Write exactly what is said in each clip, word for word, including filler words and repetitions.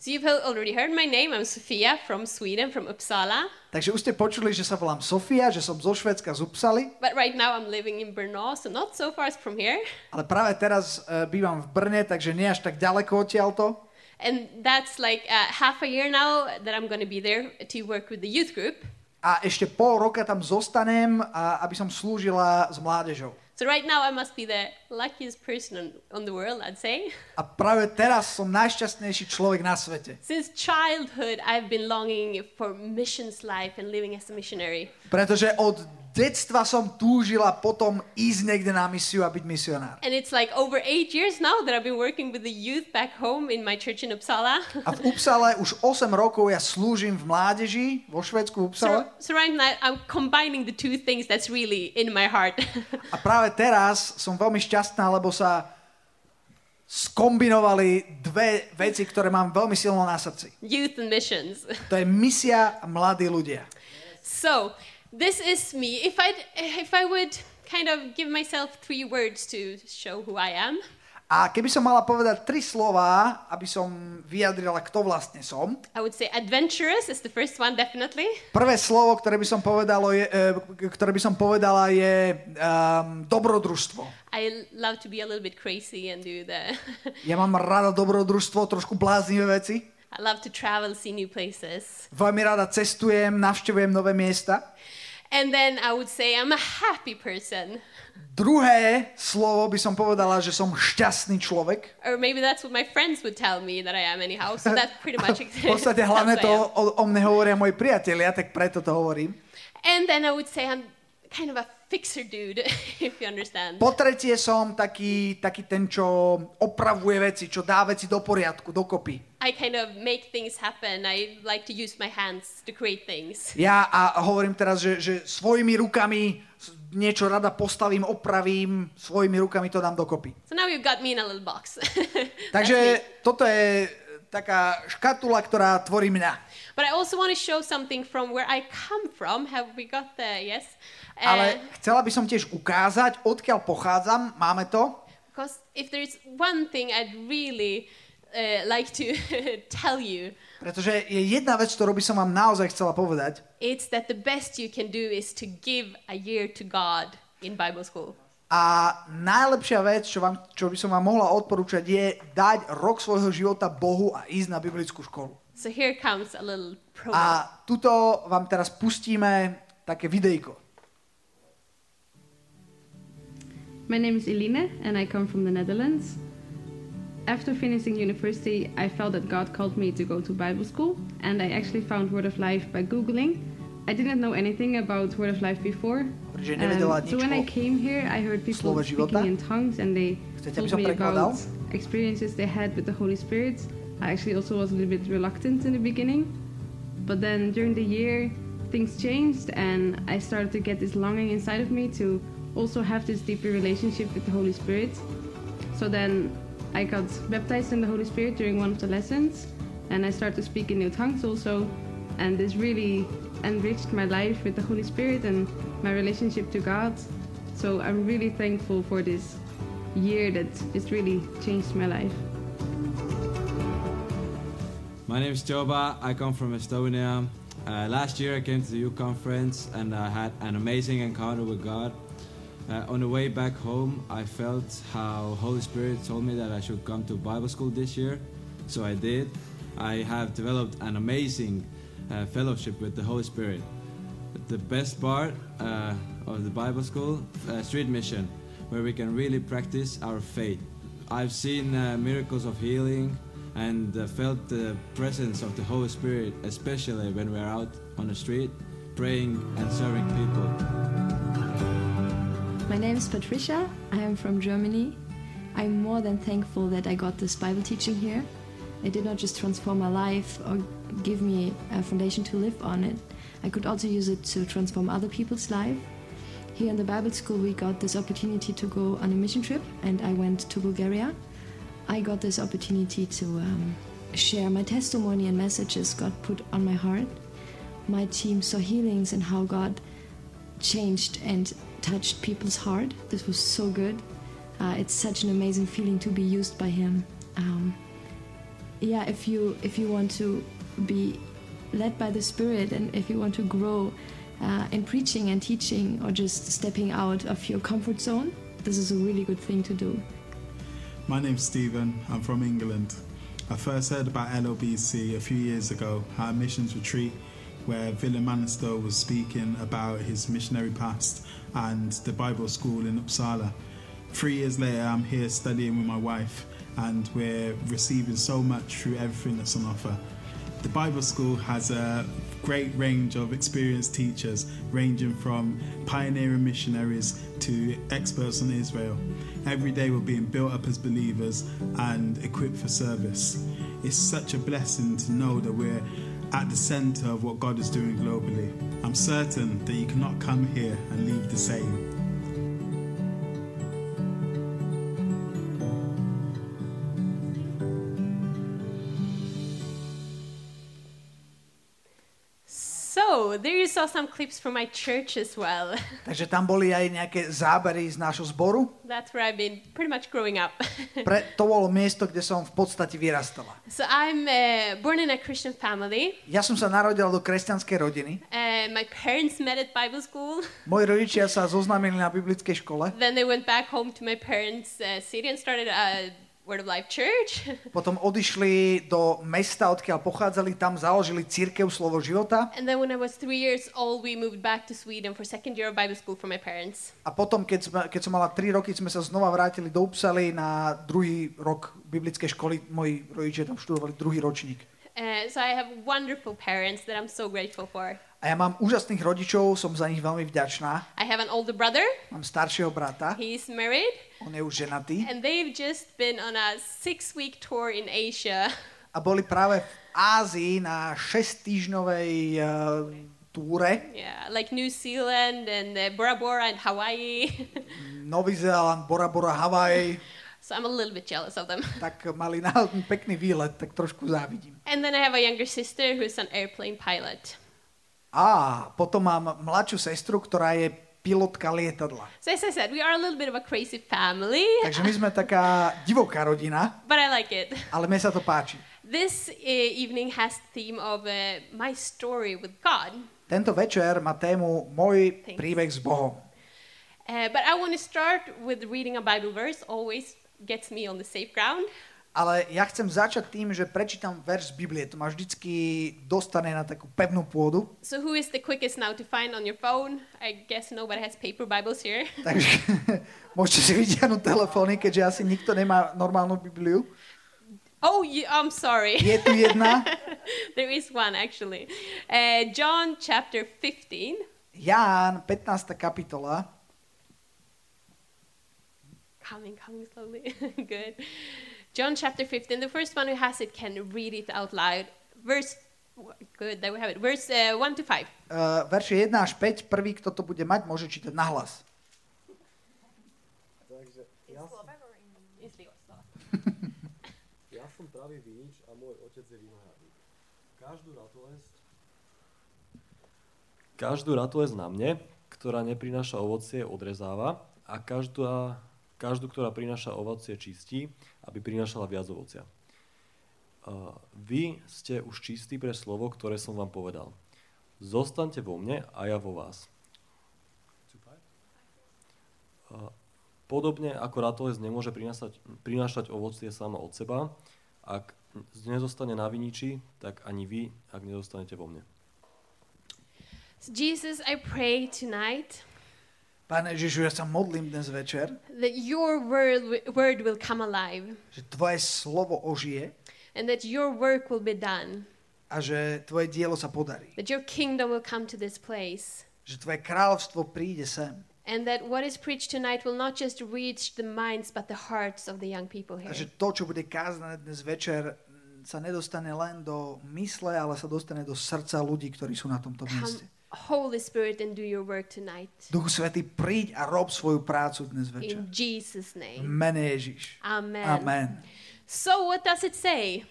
So you've already heard my name. I'm Sofia from Sweden, from Uppsala. Takže už ste počuli, že sa volám Sofia, že som zo Švédska, z Uppsaly. But right now I'm living in Brno, so not so far from here. Ale práve teraz uh, bývam v Brne, takže nie až tak ďaleko odtiaľto. And that's like uh, half a year now that I'm going to be there to work with the youth group. A ešte pol roka tam zostanem, a, aby som slúžila s mládežou. So right now I must be the luckiest person on, on the world, I'd say. A práve teraz som najšťastnejší človek na svete. Since childhood I've been longing for missions life and living as a missionary. Pretože od detstva som túžila potom ísť niekde na misiu a byť misionár. And it's like over eight years now that I've been working with the youth back home in my church in Uppsala. A v Uppsale už osem rokov ja slúžim v mládeži vo Švédsku v Uppsale. So, so right now I'm combining the two things that's really in my heart. A práve teraz som veľmi šťastná, lebo sa skombinovali dve veci, ktoré mám veľmi silno na srdci. Youth and missions. To je misia a mladí ľudia. So, this is me. If I if I would kind of give myself three words to show who I am. A keby som mala povedať tri slová, aby som vyjadrila, kto vlastne som. I would say adventurous is the first one, definitely. Prvé slovo, ktoré by som povedala je, ktoré by som povedala je um, dobrodružstvo. I love to be a little bit crazy and do the Ja mám rada dobrodružstvo, trošku bláznivé veci. I love to travel, see new places. Veľmi rada cestujem, navštevujem nové miesta. And then I would say I'm a happy person. Druhé slovo by som povedala, že som šťastný človek. Or maybe that's what my friends would tell me that I am anyhow, so that pretty much exists. V podstate hlavne to o, o mne hovoria moji priatelia, tak preto to hovorím. And then I would say I'm kind of a fixer dude, if you understand. Po tretie som taký, taký ten, čo opravuje veci, čo dá veci do poriadku, dokopy. I kind of make things happen. I like to use my hands to create things. Ja a hovorím teraz, že, že svojimi rukami niečo rada postavím, opravím, svojimi rukami to dám dokopy. So now you've got me in a little box. Takže toto je taká škatula, ktorá tvorí mňa. But I also want to show something from where I come from. Have we got the yes? Uh, Ale chcela by som tiež ukázať, odkiaľ pochádzam. Máme to? Because if there is one thing I'd really Uh, like to tell you. Pretože je jedna vec, ktorú by som vám naozaj chcela povedať. It's that the best you can do is to give a year to God in Bible school. A najlepšia vec, čo vám, čo by som vám mohla odporúčať, je dať rok svojho života Bohu a ísť na biblickú školu. So here comes a little promo. A tuto vám teraz pustíme také videjko. My name is Iline and I come from the Netherlands. After finishing university, I felt that God called me to go to Bible school, and I actually found Word of Life by Googling. I didn't know anything about Word of Life before. Um, so when I came here, I heard people speaking in tongues, and they told me about experiences they had with the Holy Spirit. I actually also was a little bit reluctant in the beginning, but then during the year, things changed, and I started to get this longing inside of me to also have this deeper relationship with the Holy Spirit. So then I got baptized in the Holy Spirit during one of the lessons, and I started to speak in new tongues also, and this really enriched my life with the Holy Spirit and my relationship to God. So I'm really thankful for this year that it's really changed my life. My name is Joba, I come from Estonia. Uh, last year I came to the youth conference and I had an amazing encounter with God. Uh, on the way back home, I felt how Holy Spirit told me that I should come to Bible school this year, so I did. I have developed an amazing uh, fellowship with the Holy Spirit. The best part uh, of the Bible school, uh, street mission, where we can really practice our faith. I've seen uh, miracles of healing and uh, felt the presence of the Holy Spirit, especially when we're out on the street, praying and serving people. My name is Patricia, I am from Germany. I'm more than thankful that I got this Bible teaching here. It did not just transform my life or give me a foundation to live on it. I could also use it to transform other people's life. Here in the Bible school we got this opportunity to go on a mission trip, and I went to Bulgaria. I got this opportunity to um, share my testimony and messages God put on my heart. My team saw healings and how God changed and touched people's heart. This was so good. Uh, it's such an amazing feeling to be used by Him. Um, yeah, if you if you want to be led by the Spirit, and if you want to grow uh, in preaching and teaching, or just stepping out of your comfort zone, this is a really good thing to do. My name's Stephen. I'm from England. I first heard about L O B C a few years ago at a missions retreat where Willem Manastow was speaking about his missionary past and the Bible school in Uppsala. Three years later, I'm here studying with my wife, and we're receiving so much through everything that's on offer. The Bible school has a great range of experienced teachers, ranging from pioneering missionaries to experts on Israel. Every day we're being built up as believers and equipped for service. It's such a blessing to know that we're at the centre of what God is doing globally. I'm certain that you cannot come here and leave the same. There you saw some clips from my church as well. Takže tam boli aj nejaké zábery z nášho zboru. That's where I've been pretty much growing up. Pre, to bolo miesto, kde som v podstate vyrastala. So I'm uh, born in a Christian family. Ja som sa narodila do kresťanskej rodiny. Uh, my parents met at Bible school. Moji rodičia sa zoznámili na biblickej škole. Then they went back home to my parents' uh, city and started a Word of Life Church. Potom odišli do mesta, odkiaľ pochádzali, tam založili cirkev Slovo života. And then when I was three years old, we moved back to Sweden for second year of Bible school for my parents. A potom keď sme, keď som mala tri roky, sme sa znova vrátili do Uppsaly na druhý rok biblickej školy. Moji rodičia tam študovali druhý ročník. Uh, so I have wonderful parents that I'm so grateful for. A ja mám úžasných rodičov, som za nich veľmi vďačná. I have an older brother. Mám staršieho brata. He is married. On je už ženatý. And they've just been on a six-week tour in Asia. A boli práve v Ázii na šesťtýždňovej uh, túre. Yeah, like New Zealand and uh, Bora Bora and Hawaii. Nový Zéland, Bora Bora, Hawaii. So I'm a little bit jealous of them. Tak mali na pekný výlet, tak trošku závidím. And then I have a younger sister who is an airplane pilot. A potom mám mladšiu sestru, ktorá je pilotka lietadla. So as I said, we are a little bit of a crazy family. Takže my sme taká divoká rodina. But I like it. Ale mne sa to páči. This evening has theme of uh, my story with God. Tento večer má tému môj Thanks. Príbeh s Bohom. Uh, but I want to start with reading a Bible verse. Always gets me on the safe ground. Ale ja chcem začať tým, že prečítam verš z Biblie. To ma vždycky dostane na takú pevnú pôdu. So who is the quickest now to find on your phone? I guess nobody has paper Bibles here. Takže môžete si vytiahnuť telefóny, keďže asi nikto nemá normálnu Bibliu. Oh, you, I'm sorry. Je tu jedna? There is one actually. Uh, John chapter fifteen. Ján, pätnásta kapitola. Coming, coming slowly. Good. John chapter fifteen, the first one who has it can read it out loud. Verse, good, there we have it. Verse uh, one to five. Uh, verše jeden až päť, prvý, kto to bude mať, môže čítať nahlas. Takže, ja som, ja som pravý vinič a môj otec je vinohradník. Každú ratolesť, každú ratolesť na mne, ktorá neprináša ovocie, odrezáva, a každá... Každú, ktorá prináša ovocie, čistí, aby prinášala viac ovocia. Uh, vy ste už čistí pre slovo, ktoré som vám povedal. Zostaňte vo mne a ja vo vás. Uh, podobne ako ratolesť nemôže prinášať, prinášať ovocie sama od seba, ak nezostane na viniči, tak ani vy, ak nezostanete vo mne. So Jesus, I pray tonight. Pane Ježišu, ja sa modlím dnes večer, that your word, word will come alive. Že tvoje slovo ožije. And that your work will be done. A že tvoje dielo sa podarí. That your kingdom will come to this place. Že tvoje kráľovstvo príde sem. And that what is preached tonight will not just reach the minds but the hearts of the young people here. A že to, čo bude kázané dnes večer, sa nedostane len do mysle, ale sa dostane do srdca ľudí, ktorí sú na tomto mieste. Holy Spirit, and do your work tonight. Duchu Svätý, príď a rob svoju prácu dnes večer. In Jesus' name. V mene Ježiš. Amen. Amen. So what does it say?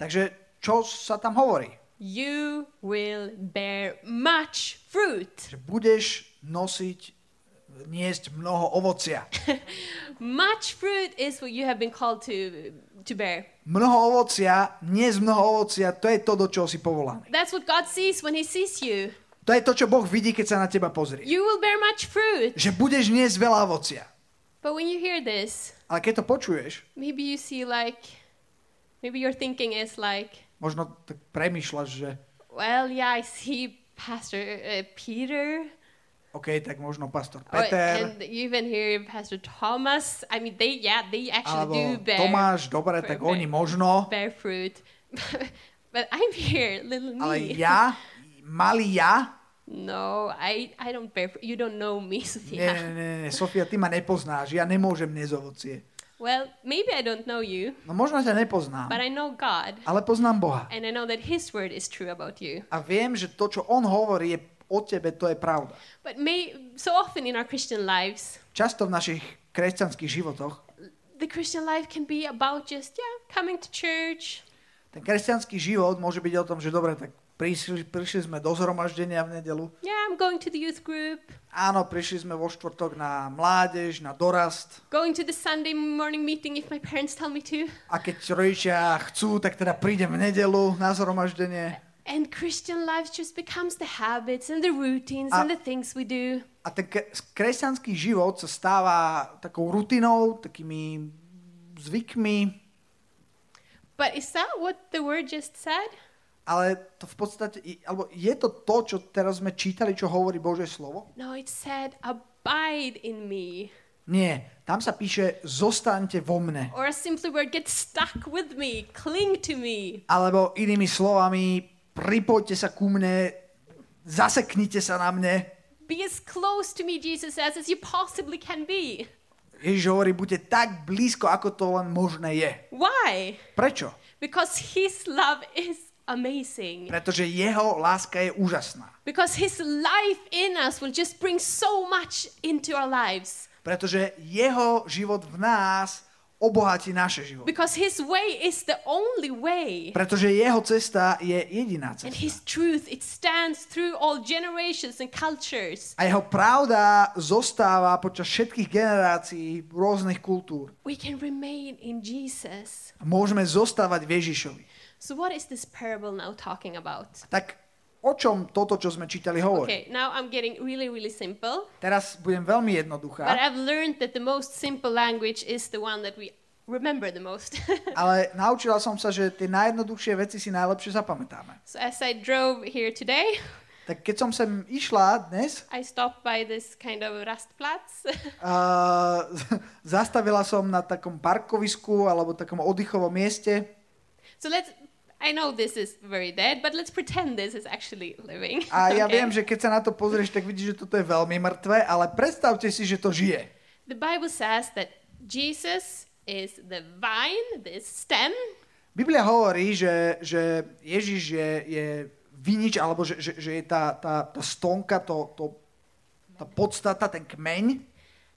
Takže čo sa tam hovorí? You will bear much fruit. Že budeš nosiť, niesť mnoho ovocia. Much fruit is what you have been called to to bear. Mnoho ovocia, nie z mnoho ovocia, to je to, do čoho si povolaný. That's what God sees when he sees you. To je to, čo Boh vidí, keď sa na teba pozrie. You will bear much fruit. Že budeš niesť veľa ovocia. But when you hear this, ale keď to počuješ, maybe you see like, maybe your thinking is like, možno tak premýšľaš, že well, yeah, I see Pastor uh, Peter. Okay, tak možno pastor Peter. Or, and you even hear Pastor Thomas. I mean, they yeah, they actually do bear. Tomáš, dobre, tak bear, oni možno bear fruit. But I'm here, little me. Ale ja, malý ja? No, I I don't bear fruit. You don't know me, Sofia. Nie, nie, nie, Sofia, ty ma nepoznáš. Ja nemôžem niesť ovocie. Well, maybe I don't know you. No možno ťa nepoznám. But I know God. Ale poznám Boha. And I know that his word is true about you. A viem, že to, čo on hovorí, je o tebe, to je pravda. But may, so often in our Christian lives. Často v našich kresťanských životoch. The Christian life can be about just yeah, coming to church. Ten kresťanský život môže byť o tom, že dobre, tak prišli, prišli sme do zhromaždenia v nedeľu. Yeah, I'm going to the youth group. Áno, prišli sme vo štvrtok na mládež, na dorast. Going to the Sunday morning meeting if my parents tell me to. A keď rodičia chcú, tak teda prídem v nedeľu na zhromaždenie. And Christian life just becomes the habits and the routines a, and the things we do. A ten kresťanský život sa stáva takou rutinou, takými zvykmi. But is that what the word just said? Ale to v podstate, alebo je to to, čo teraz sme čítali, čo hovorí Božie slovo? No, it said, abide in me. Nie, tam sa píše, zostaňte vo mne. Or a simpler word, get stuck with me, cling to me. Alebo inými slovami, pripoďte sa ku mne, zaseknite sa na mne. Be as close to me, Jesus says, as you possibly can be. Ježiš hovorí, buďte tak blízko, ako to len možné je. Why? Prečo? Because his love is amazing. Pretože jeho láska je úžasná. Because his life in us will just bring so much into our lives. Pretože jeho život v nás obohatí naše životy. Because his way is the only way. Pretože jeho cesta je jediná cesta. And his truth, it stands through all generations and cultures. A jeho pravda zostáva počas všetkých generácií rôznych kultúr. We can remain in Jesus. Môžeme zostávať v Ježišovi. So what is this parable now talking about? Tak o čom toto, čo sme čítali, hovorí? Okay, now I'm getting really, really simple. Teraz budem veľmi jednoduchá. But I've learned that the most simple language is the one that we remember the most. Ale naučila som sa, že tie najjednoduchšie veci si najlepšie zapamätáme. So as I drove here today, tak keď som sem išla dnes, I stopped by this kind of rastplatz. uh, zastavila som na takom parkovisku alebo takom oddychovom mieste. So let's I know this is very dead, but let's pretend this is actually living. A ja okay. Viem, že keď sa na to pozrieš, tak vidíš, že toto je veľmi mŕtve, ale predstavte si, že to žije. The Bible says that Jesus is the vine, the stem. Biblia hovorí, že, že Ježiš je, je vinič, alebo že, že, že je tá, tá, tá stonka, to, to, tá podstata, ten kmeň.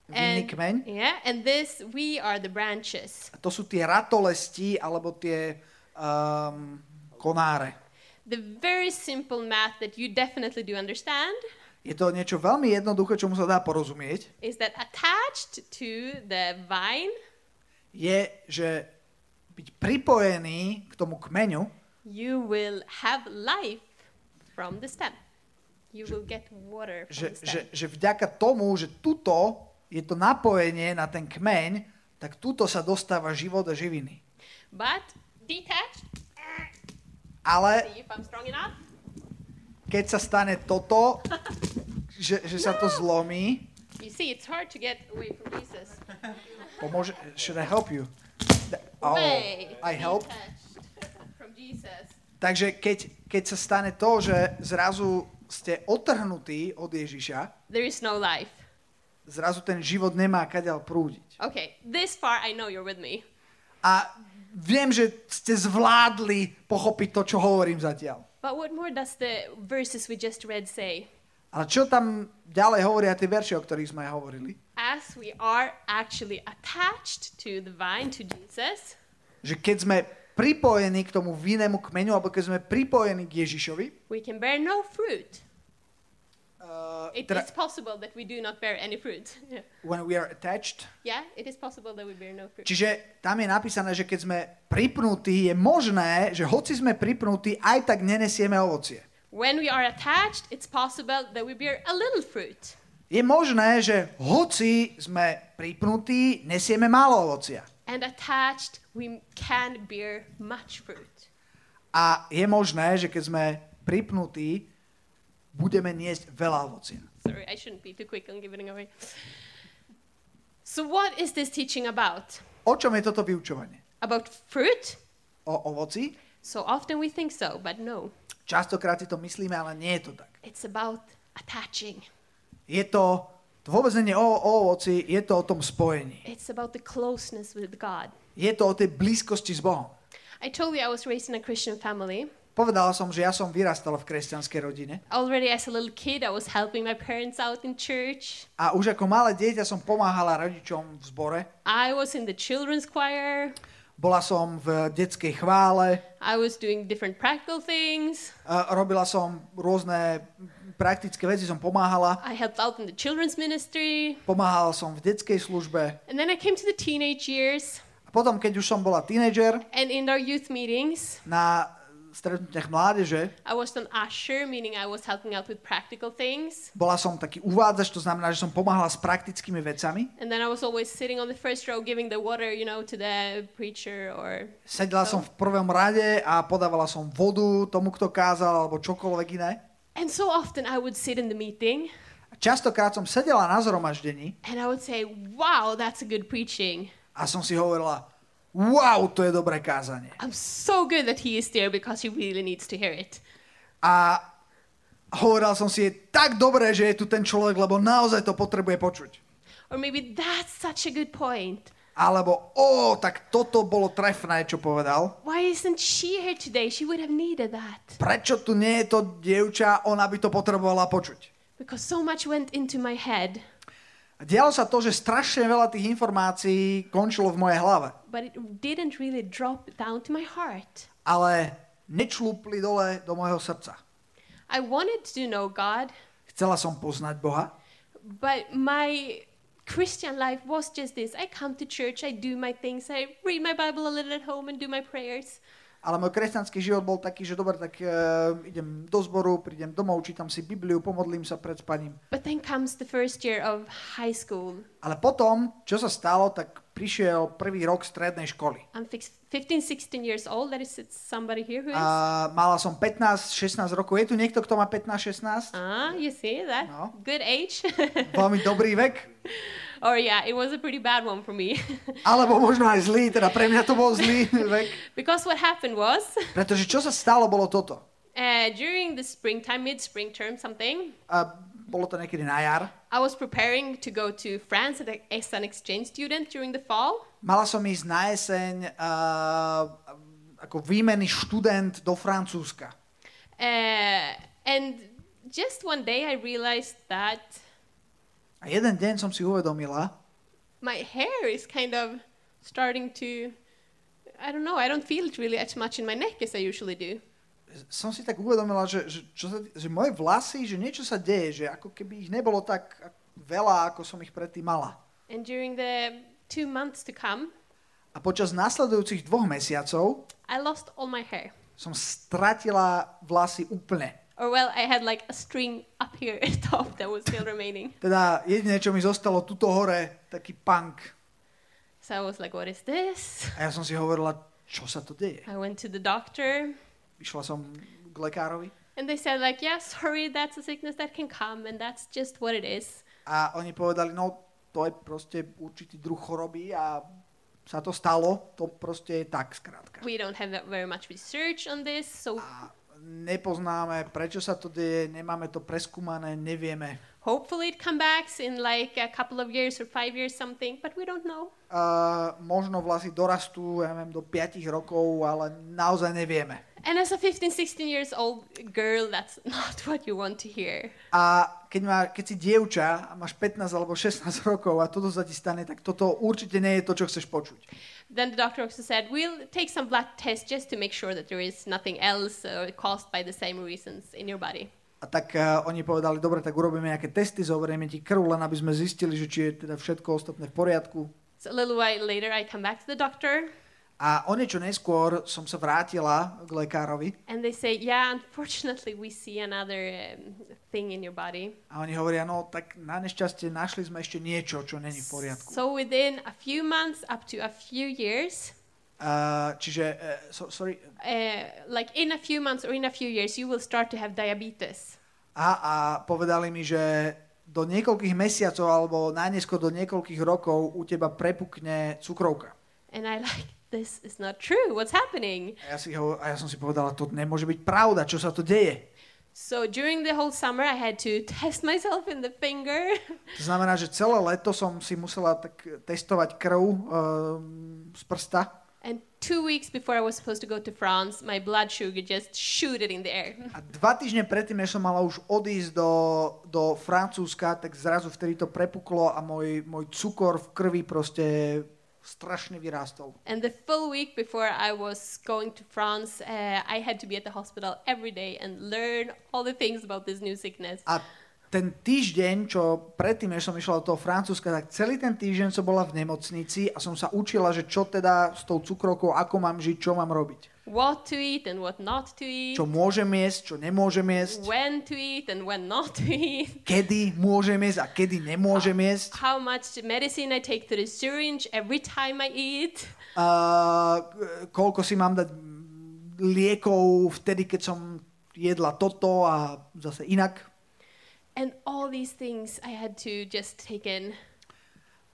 Vinný kmeň. Yeah, and this we are the branches. A to sú tie ratolesti, alebo tie Um, konáre. The very simple math that you definitely do understand. Je to niečo veľmi jednoduché, čomu sa dá porozumieť. Is that attached to the vine? Je, že byť pripojený k tomu kmeňu. You will have life from the stem. You že, will get water from že, the stem. Že, že vďaka tomu, že tuto je to napojenie na ten kmeň, tak tuto sa dostáva život a živiny. But detached. Ale keď sa stane toto, že, že no. sa to zlomí. You see, it's hard to get away from Jesus. Pomôže, should I help you? Oh, I help. Takže keď, keď sa stane to, že zrazu ste otrhnutí od Ježiša, there is no life. Zrazu ten život nemá kadeľ prúdiť. Okay, this far I know you're with me. A viem, že ste zvládli pochopiť to, čo hovorím zatiaľ. But what more does the verses we just read say? Ale čo tam ďalej hovoria tie verše, o ktorých sme hovorili? As we are actually attached to the vine, to Jesus. Že keď sme pripojení k tomu vinnému kmeňu, alebo keď sme pripojení k Ježišovi, we can bear no fruit. Uh, it tra- is possible that we do not bear any fruit. Yeah. When we are attached. Yeah, it is possible that we bear no fruit. Čiže tam je napísané, že keď sme pripnutí, je možné, že hoci sme pripnutí, aj tak nenesieme ovocie. When we are attached, it's possible that we bear a little fruit. Je možné, že hoci sme pripnutí, nesieme málo ovocia. And attached, we can bear much fruit. A je možné, že keď sme pripnutí, budeme niesť veľa ovocia. Sorry, I shouldn't be too quick on giving away. So what is this teaching about? O čom je toto vyučovanie? About fruit? O ovoci? So often we think so, but no. Častokrát si to myslíme, ale nie je to tak. It's about attaching. Je to, to vôbec nie o, o ovoci, je to o tom spojení. It's about the closeness with God. Je to o tej blízkosti s Bohom. I told you I was raised in a Christian family. Povedala som, že ja som vyrastal v kresťanskej rodine. Already as a little kid I was helping my parents out in church. A už ako malé dieťa som pomáhala rodičom v zbore. I was in the children's choir. Bola som v detskej chvále. I was doing different practical things. A robila som rôzne praktické veci, som pomáhala. I helped out in the children's ministry. Pomáhala som v detskej službe. And then I came to the teenage years. A potom, keď už som bola teenager. And in our youth meetings. Na stretnutiach mládeže. I was an usher, meaning I was helping out with practical things. Bola som taký uvádzač, to znamená, že som pomáhala s praktickými vecami. And then I was always sitting on the first row giving the water, you know, to the preacher or Sedela so. som v prvom rade a podávala som vodu tomu, kto kázal, alebo čokoľvek iné. And so often I would sit in the meeting. Častokrát som sedela na zhromaždení. And I would say, "Wow, that's a good preaching." A som si hovorila, wow, to je dobré kázanie. I'm so good that he is there because he really needs to hear it. A hovoril som si, je tak dobré, že je tu ten človek, lebo naozaj to potrebuje počuť. Or maybe that's such a good point. Alebo, ó, tak toto bolo trefné, čo povedal. Why isn't she here today? She would have needed that. Prečo tu nie je to dievča? Ona by to potrebovala počuť. Because so much went into my head. Dialo sa to, že strašne veľa tých informácií končilo v mojej hlave. But it didn't really drop down to my heart. Ale nečlúpli dole do mojho srdca. I wanted to know God. Chcela som poznať Boha. But my Christian life was just this. I come to church, I do my things, I read my Bible a little at home and do my prayers. Ale môj kresťanský život bol taký, že dobre, tak uh, idem do zboru, prídem domov, čítam si Bibliu, pomodlím sa pred spaním. But then comes the first year of high school. Ale potom, čo sa stalo, tak prišiel prvý rok strednej školy. I'm fifteen, sixteen years old, that is somebody here who is. Uh, mala som pätnásť, šestnásť rokov. Je tu niekto, kto má pätnásť, šestnásť? Ah, you see that? No. Good age. Veľmi dobrý vek. Or yeah, it was a pretty bad one for me. Alebo možno aj zlý, teda pre mňa to bol zlý vek. Because what happened was. Pretože čo sa stalo, bolo toto. Uh, during the springtime, mid-spring term something. Uh, bolo to niekedy na jar. I was preparing to go to France as an exchange student during the fall. Mala som ísť na jeseň uh, ako výmenný študent do Francúzska. Uh, and just one day I realized that. A jeden deň som si uvedomila. My hair is kind of starting to, I don't know, I don't feel it really as much in my neck as I usually do. Som si tak uvedomila, že, že, čo sa, že moje vlasy, že niečo sa deje, že ako keby ich nebolo tak veľa, ako som ich predtým mala. And during the two months to come, a počas nasledujúcich dvoch mesiacov I lost all my hair. Som stratila vlasy úplne. Or well, I had like a string up here at top that was still remaining. Teda jedine, čo mi zostalo tuto hore, taký punk. So I was like, what is this? A ja som si hovorila, čo sa to deje? I went to the doctor. Išla som k lekárovi. And they said like, yeah, sorry, that's a sickness that can come and that's just what it is. A oni povedali, no, to je proste určitý druh choroby a sa to stalo, to proste je tak, skrátka. We don't have very much research on this, so a nepoznáme, prečo sa to deje, nemáme to preskúmané, nevieme. Hopefully it comes back in like a couple of years or five years something, but we don't know. Uh, možno vlasy dorastú, ja neviem, do piatich rokov, ale naozaj nevieme. And as a fifteen, sixteen years old girl, that's not what you want to hear. A keď, má, keď si dievča a máš pätnásť alebo šestnásť rokov a toto sa ti stane, tak toto určite nie je to, čo chceš počuť. Then the doctor also said, we'll take some blood tests just to make sure that there is nothing else uh, caused by the same reasons in your body. A tak uh, oni povedali, dobre, tak urobíme nejaké testy, zoberieme ti krv, len aby sme zistili, že či je teda všetko ostatné v poriadku. So a little while later I come back to the doctor. A o niečo neskôr som sa vrátila k lekárovi. And they say, yeah, unfortunately we see another um, thing in your body. A oni hovoria, no tak na nešťastie našli sme ešte niečo, čo není v poriadku. So within a few months up to a few years. Uh, čiže, uh, so, sorry. Uh, like in a few months or in a few years you will start to have diabetes. A, a povedali mi, že do niekoľkých mesiacov alebo najneskôr do niekoľkých rokov u teba prepukne cukrovka. And I like, this is not true, what's happening? A ja, si ho, a ja som si povedala, to nemôže byť pravda, čo sa to deje. So during the whole summer I had to test myself in the finger. To znamená, že celé leto som si musela tak testovať krv um, z prsta. And two weeks before I was supposed to go to France, my blood sugar just shot in the air. A dva týždne predtým, než som mala už odísť do, do Francúzska, tak zrazu vtedy to prepuklo a môj, môj cukor v krvi proste strašne vyrástol. And the full week before I was going to France, uh, I had to be at the hospital every day and learn all the things about this new sickness. A ten týždeň, čo predtým, než som išla do toho Francúzska, tak celý ten týždeň som bola v nemocnici a som sa učila, že čo teda s tou cukrovkou, ako mám žiť, čo mám robiť. What to eat and what not to eat. Čo môžem jesť, čo nemôžem jesť. When to eat and when not to eat. Kedy môžem jesť a kedy nemôžem jesť. How much medicine I take to the syringe every time I eat. Uh, koľko si mám dať liekov vtedy, keď som jedla toto a zase inak. And all these things I had to just take in.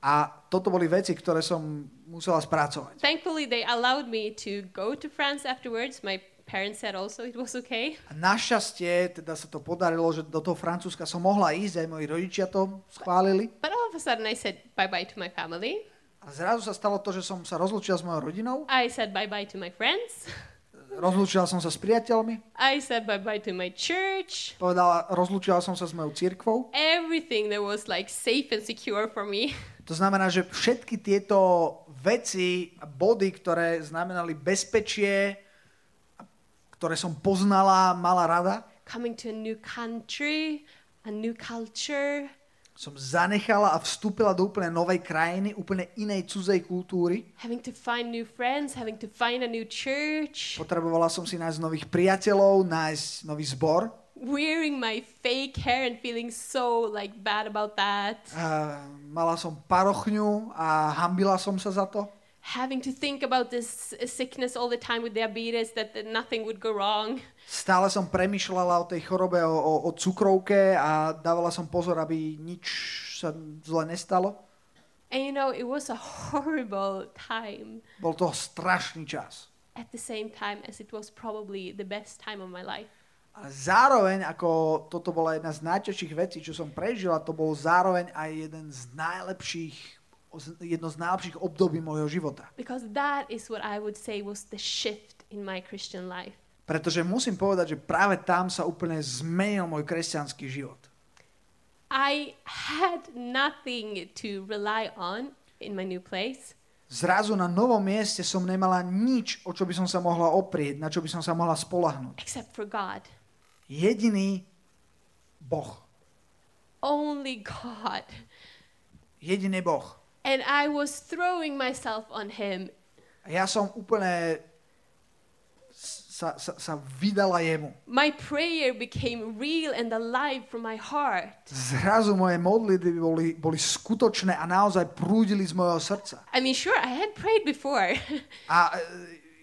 A toto boli veci, ktoré som musela spracovať. Thankfully they allowed me to go to France afterwards. My parents said also it was okay. A našťastie teda sa to podarilo, že do toho Francúzska som mohla ísť, aj moji rodičia to schválili. But, but all of a sudden I said bye-bye to my family. A zrazu sa stalo to, že som sa rozlúčila s mojou rodinou. I said bye-bye to my friends. Rozlúčila som sa s priateľmi. I said bye-bye to my church. Povedala, rozlúčila som sa s mojou cirkvou. Everything that was like safe and secure for me. To znamená, že všetky tieto veci, body, ktoré znamenali bezpečie, ktoré som poznala, mala rada. Coming to a new country, a new culture. Som zanechala a vstúpila do úplne novej krajiny, úplne inej cudzej kultúry. Having to find new friends, having to find a new church. Potrebovala som si nájsť nových priateľov, nájsť nový zbor. Wearing my fake hair and feeling so like bad about that. Uh, mala som parochňu a hanbila som sa za to. Having to think about this sickness all the time with diabetes, that nothing would go wrong. Stále som premýšľala o tej chorobe, o, o, o cukrovke a dávala som pozor, aby nič sa zle nestalo. And you know, it was a horrible time. Bol to strašný čas. At the same time as it was probably the best time of my life. A zároveň, ako toto bola jedna z najťažších vecí, čo som prežila, to bol zároveň aj jeden z najlepších jedno z najlepších období mojho života. Because that is what I would say was the shift in my Christian life. Pretože musím povedať, že práve tam sa úplne zmenil môj kresťanský život. I had nothing to rely on in my new place. Zrazu na novom mieste som nemala nič, o čo by som sa mohla oprieť, na čo by som sa mohla spoľahnúť. Except for God. Jediný Boh. Only God. Jediný Boh. And I was throwing myself on him. A ja som úplne sa, sa, sa vydala jemu. My prayer became real and alive from my heart. Zrazu moje modlitby boli, boli skutočné a naozaj prúdili z mojho srdca. I mean, sure, I had prayed before. A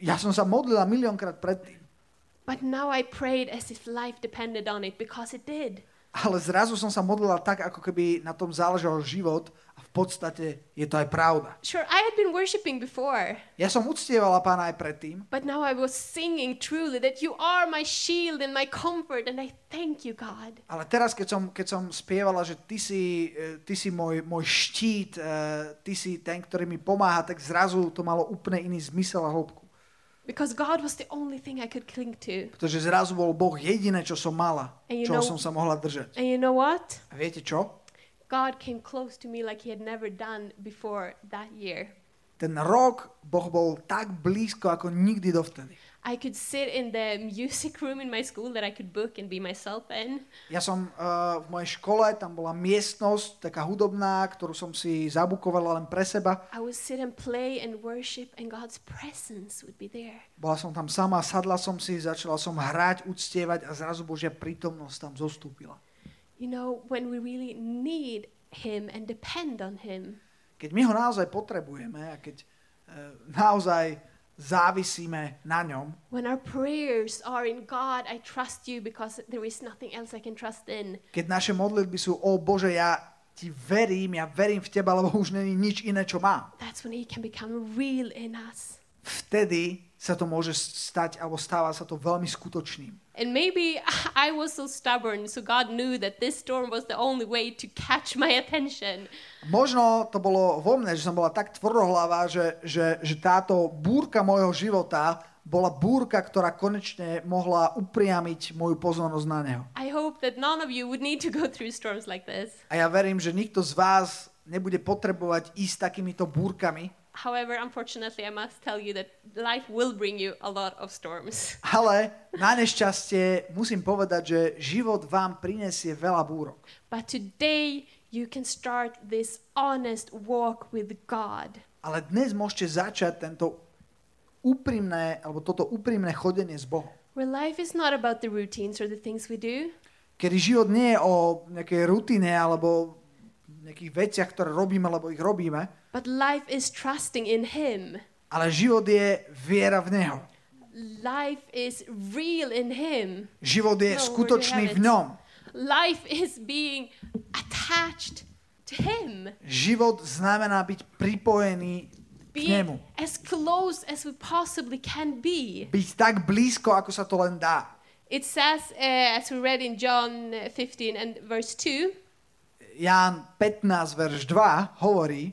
ja som sa modlila miliónkrát predtým. But now I prayed as if life depended on it, because it did. Ale zrazu som sa modlila tak, ako keby na tom záležal život a v podstate je to aj pravda. Sure, I had been worshiping before. Ja som uctievala Pána aj predtým. But now I was singing truly that you are my shield and my comfort and I thank you, God. Ale teraz, keď som, keď som spievala, že ty si, ty si môj, môj štít, ty si ten, ktorý mi pomáha, tak zrazu to malo úplne iný zmysel a hĺbku. Because God was the only thing I could cling to. Pretože zrazu bol Boh jediné, čo som mala, čoho som sa mohla držať. And you know what? A viete čo? God came close to me like he had never done before that year. ten rock bol tak blízko ako nikdy dovtedy. I could sit in the music room in my school that I could book and be myself in. Ja som uh, v mojej škole, tam bola miestnosť taká hudobná, ktorú som si zabukovala len pre seba. I would sit and play and worship and God's presence would be there. Bola som tam sama, sadla som si, začala som hrať, uctievať a zrazu Božia prítomnosť tam zostúpila. You know, when we really need him and depend on him. Keď my ho naozaj potrebujeme a keď uh, naozaj závisíme na ňom. When our prayers are in God, I trust you because there is nothing else I can trust in. Keď naše modlitby sú o Bože, ja ti verím, ja verím v teba, lebo už není nič iné, čo mám. That's when he can become real in us. Vtedy sa to môže stať alebo stáva sa to veľmi skutočným. And maybe I was so stubborn, so God knew that this storm was the only way to catch my attention. Možno to bolo vo mne, že som bola tak tvrdohlavá, že, že, že táto búrka môjho života bola búrka, ktorá konečne mohla upriamiť moju pozornosť na neho. I hope that none of you would need to go through storms like this. A ja verím, že nikto z vás nebude potrebovať ísť takýmito búrkami. However, unfortunately, I must tell you that life will bring you a lot of storms. Ale na nešťastie musím povedať, že život vám prinesie veľa búrok. But today you can start this honest walk with God. Ale dnes môžete začať tento úprimné, alebo toto úprimné chodenie s Bohom. Where life is not about the routines or the things we do. Kedy život nie je o nejakej rutine alebo nejakých veciach, ktoré robíme, lebo ich robíme. But life is trusting in him. Ale život je viera v neho. Life is real in him. Život je no, skutočný v ňom. Life is being attached to him. Život znamená byť pripojený k nemu. As close as we possibly can be. Byť tak blízko, ako sa to len dá. It says uh, as we read in John fifteen and verse two. Ján pätnásť verš dva hovorí: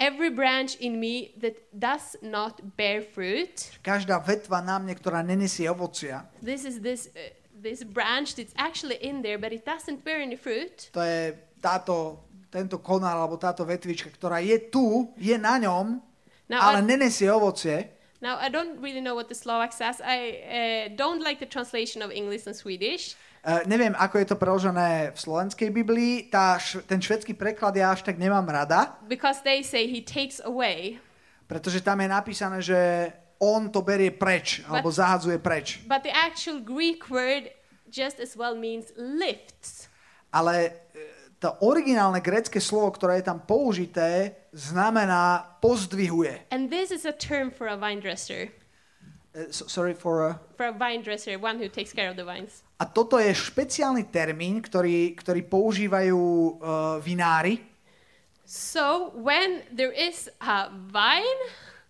Every branch in me that does not bear fruit. Každá vetva na mne, ktorá nenesie ovocia. This is this uh, this branch that's actually in there but it doesn't bear any fruit. To je táto tento konár alebo táto vetvička, ktorá je tu, je na ňom, now, ale I, nenesie ovocie. Now I don't really know what the Slovak says. I uh, don't like the translation of English and Swedish. Uh, neviem, ako je to preložené v slovenskej Biblii. Tá, ten švédsky preklad ja až tak nemám rada. Because they say he takes away. Pretože tam je napísané, že on to berie preč, but, alebo zahadzuje preč. But the actual Greek word just as well means lifts. Ale to originálne grécke slovo, ktoré je tam použité, znamená pozdvihuje. And this is a term for a vine dresser. Uh, so, sorry for a... for a vine dresser, one who takes care of the vines. A toto je špeciálny termín, ktorý, ktorý používajú uh, vinári. So when there is a vine,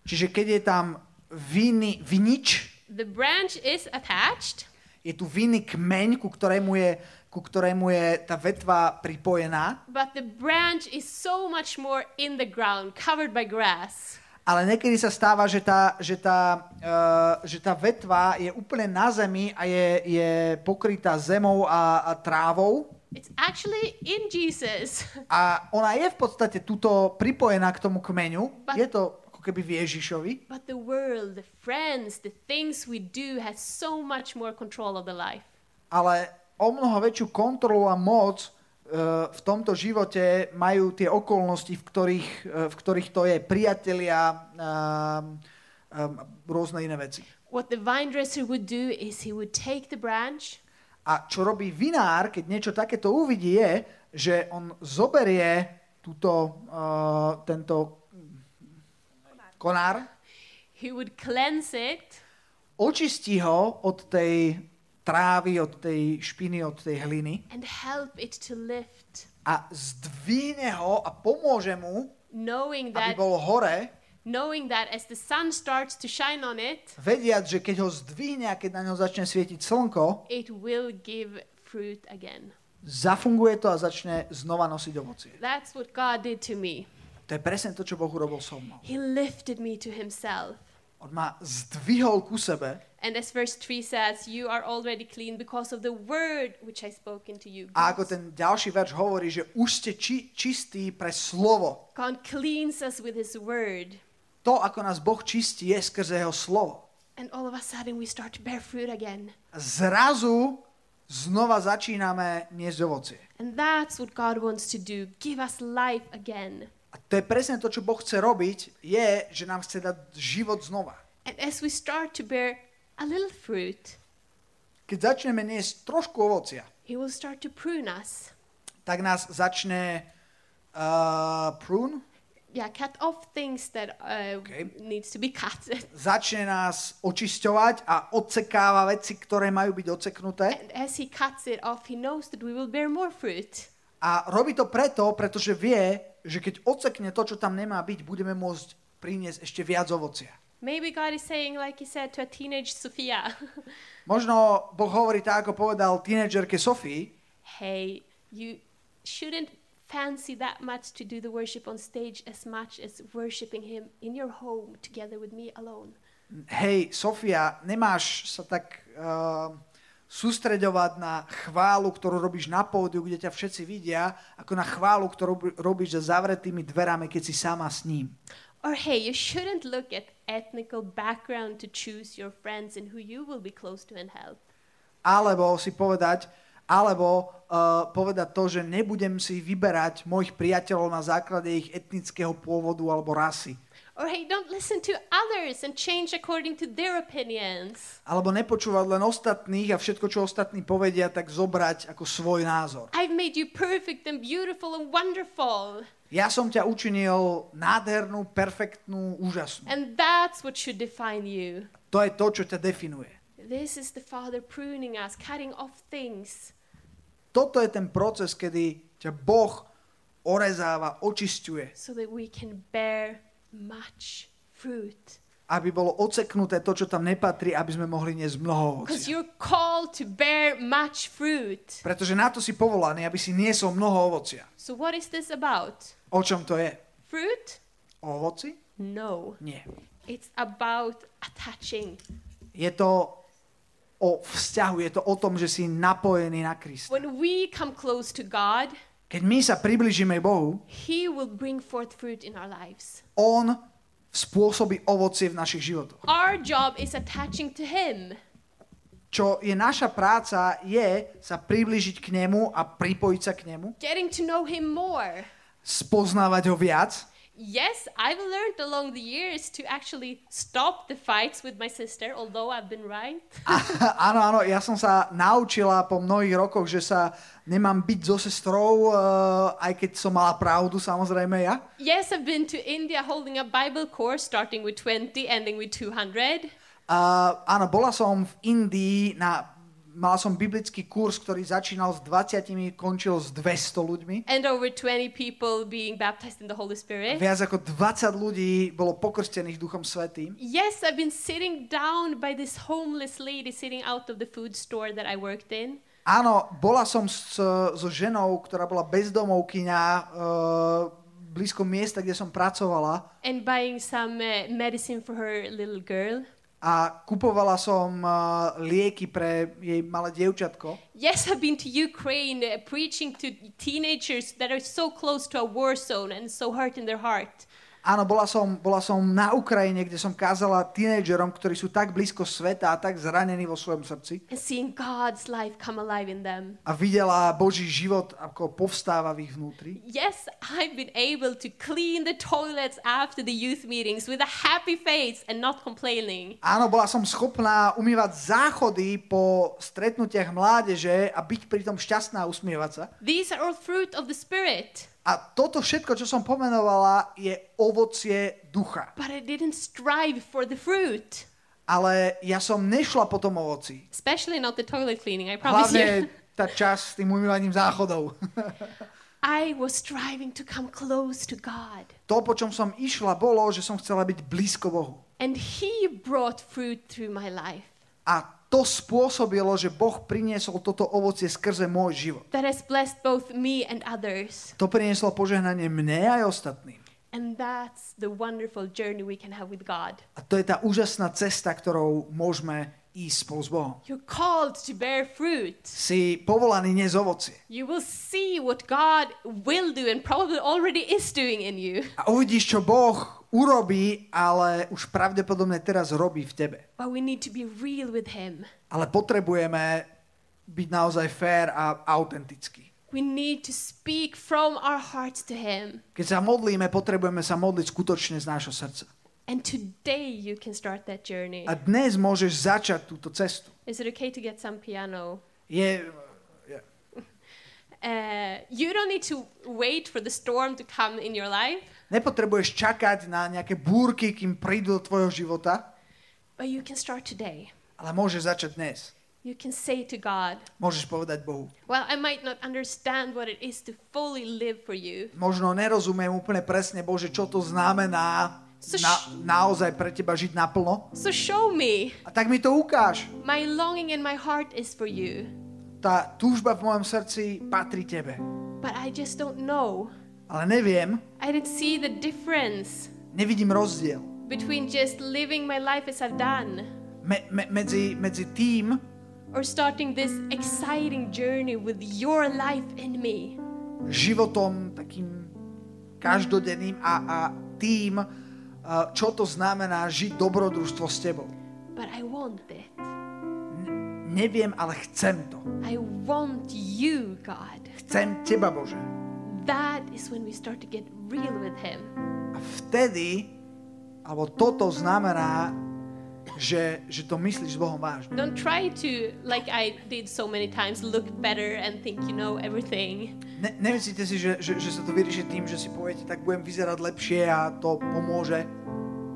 čiže keď je tam viny, vinič, the branch is attached. Je tu vinný kmeň, ku ktorému je, ku ktorému je tá vetva pripojená. But the branch is so much more in the ground, covered by grass. Ale niekedy sa stáva, že tá, že tá, uh, že tá vetva je úplne na zemi a je, je pokrytá zemou a, a trávou. It's actually in Jesus. A ona je v podstate tuto pripojená k tomu kmeňu. But, je to ako keby v Ježišovi. But the world, the friends, the things we do has so much more control of the life. Ale o mnoho väčšiu kontrolu a moc v tomto živote majú tie okolnosti, v ktorých, v ktorých to je priatelia, um, um, rôzne iné veci. What the vine dresser would do is he would take the branch. A čo robí vinár, keď niečo takéto uvidí, je, že on zoberie túto, uh, tento konár. He would cleanse it. Očistí ho od tej trávy, od tej špiny, od tej hliny. And help it to lift. A zdvihne ho a pomôže mu, knowing that, aby bol hore, knowing that as the sun starts to shine on it, vediac, že keď ho zdvihne a keď na ňo začne svietiť slnko, it will give fruit again. Zafunguje to a začne znova nosiť ovocie. That's what God did to me. To je presne to, čo Boh urobil so mnou. He lifted me to himself. On ma zdvihol ku sebe. And as verse three says, you are already clean because of the word which I spoke into you. A ako ten ďalší verš hovorí, že už ste či, čistí pre slovo. God cleans us with his word. To, ako nás Boh čistí, je skrze jeho slovo. And all of a sudden we start to bear fruit again. Zrazu znova začíname niesť ovocie. And that's what God wants to do. Give us life again. A to je presne to, čo Boh chce robiť, je, že nám chce dať život znova. And as we start to bear a little fruit, keď začneme niesť trošku ovocia, he will start to prune us. Tak nás začne uh, prune? Yeah, cut off things that uh, okay. needs to be cut. Začne nás očisťovať a odsekáva veci, ktoré majú byť odseknuté. And as he cuts it off, he knows that we will bear more fruit. A robí to preto, pretože vie, že keď odsekne to, čo tam nemá byť, budeme môcť priniesť ešte viac ovocia. Maybe God is saying, like he said to a teenage Sofia. Možno Boh hovorí tak, ako povedal tínedžerke Sofii. Hey, you shouldn't fancy that much to do the worship on stage as much as worshiping him in your home together with me alone. Hey, Sofia, nemáš sa tak uh, sústreďovať na chválu, ktorú robíš na pódiu, kde ťa všetci vidia, ako na chválu, ktorú robíš za zavretými dverami, keď si sama s ním. Or hey, you shouldn't look at ethnical background to choose your friends and who you will be close to and help. Alebo si povedať, alebo uh, povedať to, že nebudem si vyberať mojich priateľov na základe ich etnického pôvodu alebo rasy. Or hey, don't listen to others and change according to their opinions. Alebo nepočúvať len ostatných a všetko, čo ostatní povedia, tak zobrať ako svoj názor. I've made you perfect and beautiful and wonderful. Ja som ťa učinil nádhernú, perfektnú, úžasnú. And that's what should define you. To je to, čo ťa definuje. This is the Father pruning us, cutting off things. Toto je ten proces, kedy ťa Boh orezáva, očisťuje. So that we can bear much fruit. Aby bolo odseknuté to, čo tam nepatrí, aby sme mohli niesť mnoho ovocia. Pretože na to si povolaný, aby si niesol mnoho ovocia. So what is this about? O čom to je? Fruit? O ovoci? No. Nie. It's about attaching. Je to o vzťahu, je to o tom, že si napojený na Krista. When we come close to God, keď my sa priblížime Bohu, he will bring forth fruit in our lives. On spôsobí ovocie v našich životoch. Our job is attaching to him. Čo je naša práca, je sa priblížiť k nemu a pripojiť sa k nemu. Getting to know him more. Spoznávať ho viac. Yes, I've learned along the years to actually stop the fights with my sister, although I've been right. Áno, áno, ja som sa naučila po mnohých rokoch, že sa nemám byť so sestrou, uh, aj keď som mala pravdu, samozrejme ja. Yes, I've been to India holding a Bible course starting with twenty, ending with two hundred. Uh, áno, bola som v Indii na... Mala som biblický kurz, ktorý začínal s dvadsiatimi, končil s dvesto ľuďmi. And over twenty people being baptized in the Holy Spirit. Viac ako dvadsať ľudí bolo pokrstených Duchom Svätým. Yes, I've been sitting down by this homeless lady sitting out of the food store that I worked in. Áno, bola som s, so ženou, ktorá bola bezdomovkyňa, uh, blízko miesta, kde som pracovala. And buying some uh, medicine for her little girl. A kupovala som uh, lieky pre jej malé dievčatko. Yes, I've been to Ukraine uh, preaching to teenagers that are so close to a war zone and so hurt in their heart. Áno, bola som, bola som na Ukrajine, kde som kázala tínedžerom, ktorí sú tak blízko sveta a tak zranení vo svojom srdci. And seeing God's life come alive in them. A videla Boží život, ako povstáva v ich vnútri. Yes, I've been able to clean the toilets after the youth meetings with a happy face and not complaining. Áno, bola som schopná umývať záchody po stretnutiach mládeže a byť pritom šťastná a usmievať sa. These are all fruit of the Spirit. A toto všetko, čo som pomenovala, je ovocie ducha. But I didn't strive for the fruit. Ale ja som nešla po tom ovoci. Especially not the toilet cleaning, I promise you. Hlavne tá časť s tým umývaním záchodov. I was striving to come close to God. To, po čom som išla, bolo, že som chcela byť blízko Bohu. And he brought fruit through my life. A to spôsobilo, že Boh priniesol toto ovocie skrze môj život. That has blessed both me and others. To prinieslo požehnanie mne aj ostatným. And that's the wonderful journey we can have with God. A to je tá úžasná cesta, ktorou môžeme ísť spolu s Bohom. You're called to bear fruit. Si povolaný niesť ovocie. You will see what God will do and probably already is doing in you. A uvidíš, čo Boh urobí, ale už pravdepodobne teraz robí v tebe. But we need to be real with him. Ale potrebujeme byť naozaj fair a autentický. We need to speak from our hearts to him. Keď sa modlíme, potrebujeme sa modliť skutočne z nášho srdca. And today you can start that journey. A dnes môžeš začať túto cestu. Is it okay to get some piano? Je yeah. Uh, you don't need to wait for the storm to come in your life. Nepotrebuješ čakať na nejaké búrky, kým prídu do tvojho života. But you can start today. Ale môžeš začať dnes. You can say to God. Môžeš povedať Bohu. Well, I might not understand what it is to fully live for you. Možno nerozumiem úplne presne, Bože, čo to znamená so na, naozaj pre teba žiť naplno. So show me. A tak mi to ukáž. My longing in my heart is for you. Tá túžba v mojom srdci patrí tebe. But I just don't know. Ale neviem. I didn't see the difference. Nevidím rozdiel. Between just living my life as I've done. Me, me, medzi, medzi tým, or starting this exciting journey with your life in me. Životom takým každodenným a, a tým, čo to znamená žiť dobrodružstvo s tebou. But I want it. N- neviem, ale chcem to. I want you, God. Chcem teba, Bože. That is when we start to get real with him. A vtedy, alebo toto znamená, že, že to myslíš s Bohom vážne. Don't try to, like I did so many times, look better and think you know everything. Ne, nemyslíte si, že, že, že sa to vyrieši tým, že si poviete, tak budem vyzerať lepšie a to pomôže?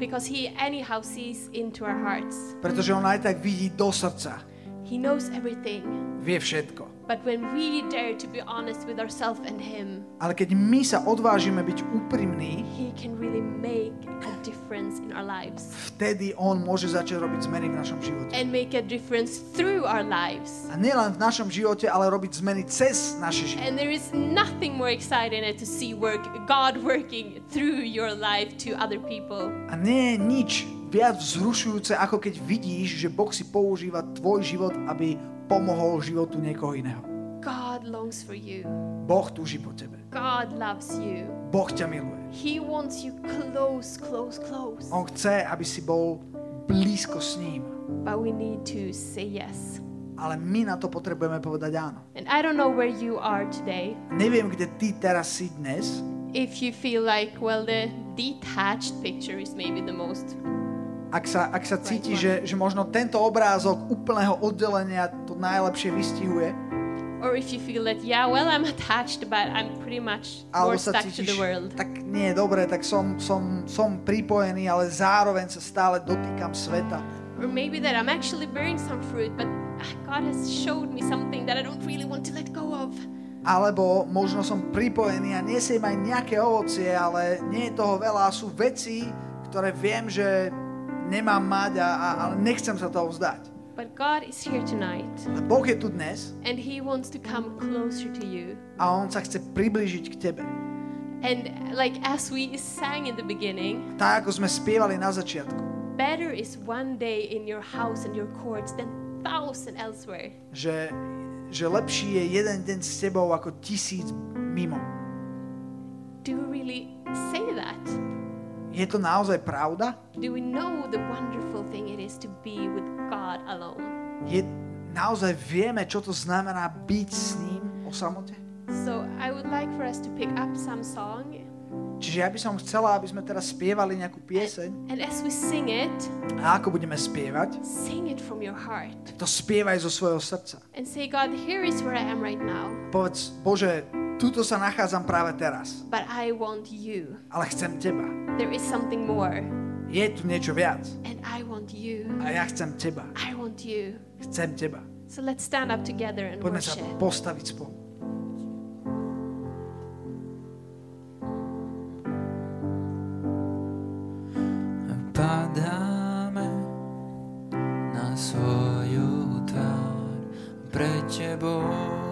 Because he anyhow sees into our hearts. Pretože on aj tak vidí do srdca. He knows everything. Vie všetko. But when we dare to be honest with ourselves and him. Ale keď my sa odvážime byť úprimní, he can really make a difference in our lives. Vtedy on môže začať robiť zmeny v našom živote. And make a difference through our lives. A nielen v našom živote, ale robiť zmeny cez naše životy. And there is nothing more exciting than to see work, God working through your life to other people. A nie nič viac vzrušujúce, ako keď vidíš, že Boh si používa tvoj život, aby pomohol životu niekoho iného. God longs for you. Boh túži po tebe. God loves you. Boh ťa miluje. He wants you close, close, close. On chce, aby si bol blízko s ním. But we need to say yes. Ale my na to potrebujeme povedať áno. And I don't know where you are today. Neviem, kde ty teraz si dnes. If you feel like, well, the detached picture is maybe the most. Ak sa, ak sa cíti, že, že možno tento obrázok úplného oddelenia to najlepšie vystihuje. Or if you feel that, yeah, well, I'm attached, but I'm pretty much more stuck to the world. Tak nie, dobre, tak som, som, som pripojený, ale zároveň sa stále dotýkam sveta. Or maybe that I'm actually bearing some fruit, but God has showed me something that I don't really want to let go of. Alebo možno som pripojený a nesiem aj nejaké ovocie, ale nie je toho veľa. Sú veci, ktoré viem, že nemám mať, a, a, ale nechcem sa toho vzdať. But God is here tonight. A Boh je tu dnes. And he wants to come closer to you. A on sa chce priblížiť k tebe. And like as we sang in the beginning. Tak ako sme spievali na začiatku. Better is one day in your house and your courts than thousand elsewhere. Že, že lepší je jeden deň s tebou ako tisíc mimo. Do you really say that? Je to naozaj pravda? Do we know the wonderful thing it is to be with God alone? Je, naozaj vieme, čo to znamená byť s ním o samote? So I would like for us to pick up some song. Čiže ja by som chcela, aby sme teraz spievali nejakú pieseň. And, and as we sing it, a ako budeme spievať? Sing it from your heart. To spievaj zo svojho srdca. And say, God, here is where I am right now. Povedz, Bože, tuto sa nachádzam práve teraz. But I want you. Ale chcem teba. There is something more. Je tu niečo viac. And I want you. A ja chcem teba. I want you. Chcem teba. So let's stand up together and Poďme worship. Poďme sa postaviť spolu. Padáme na svoju tvár pred tebou.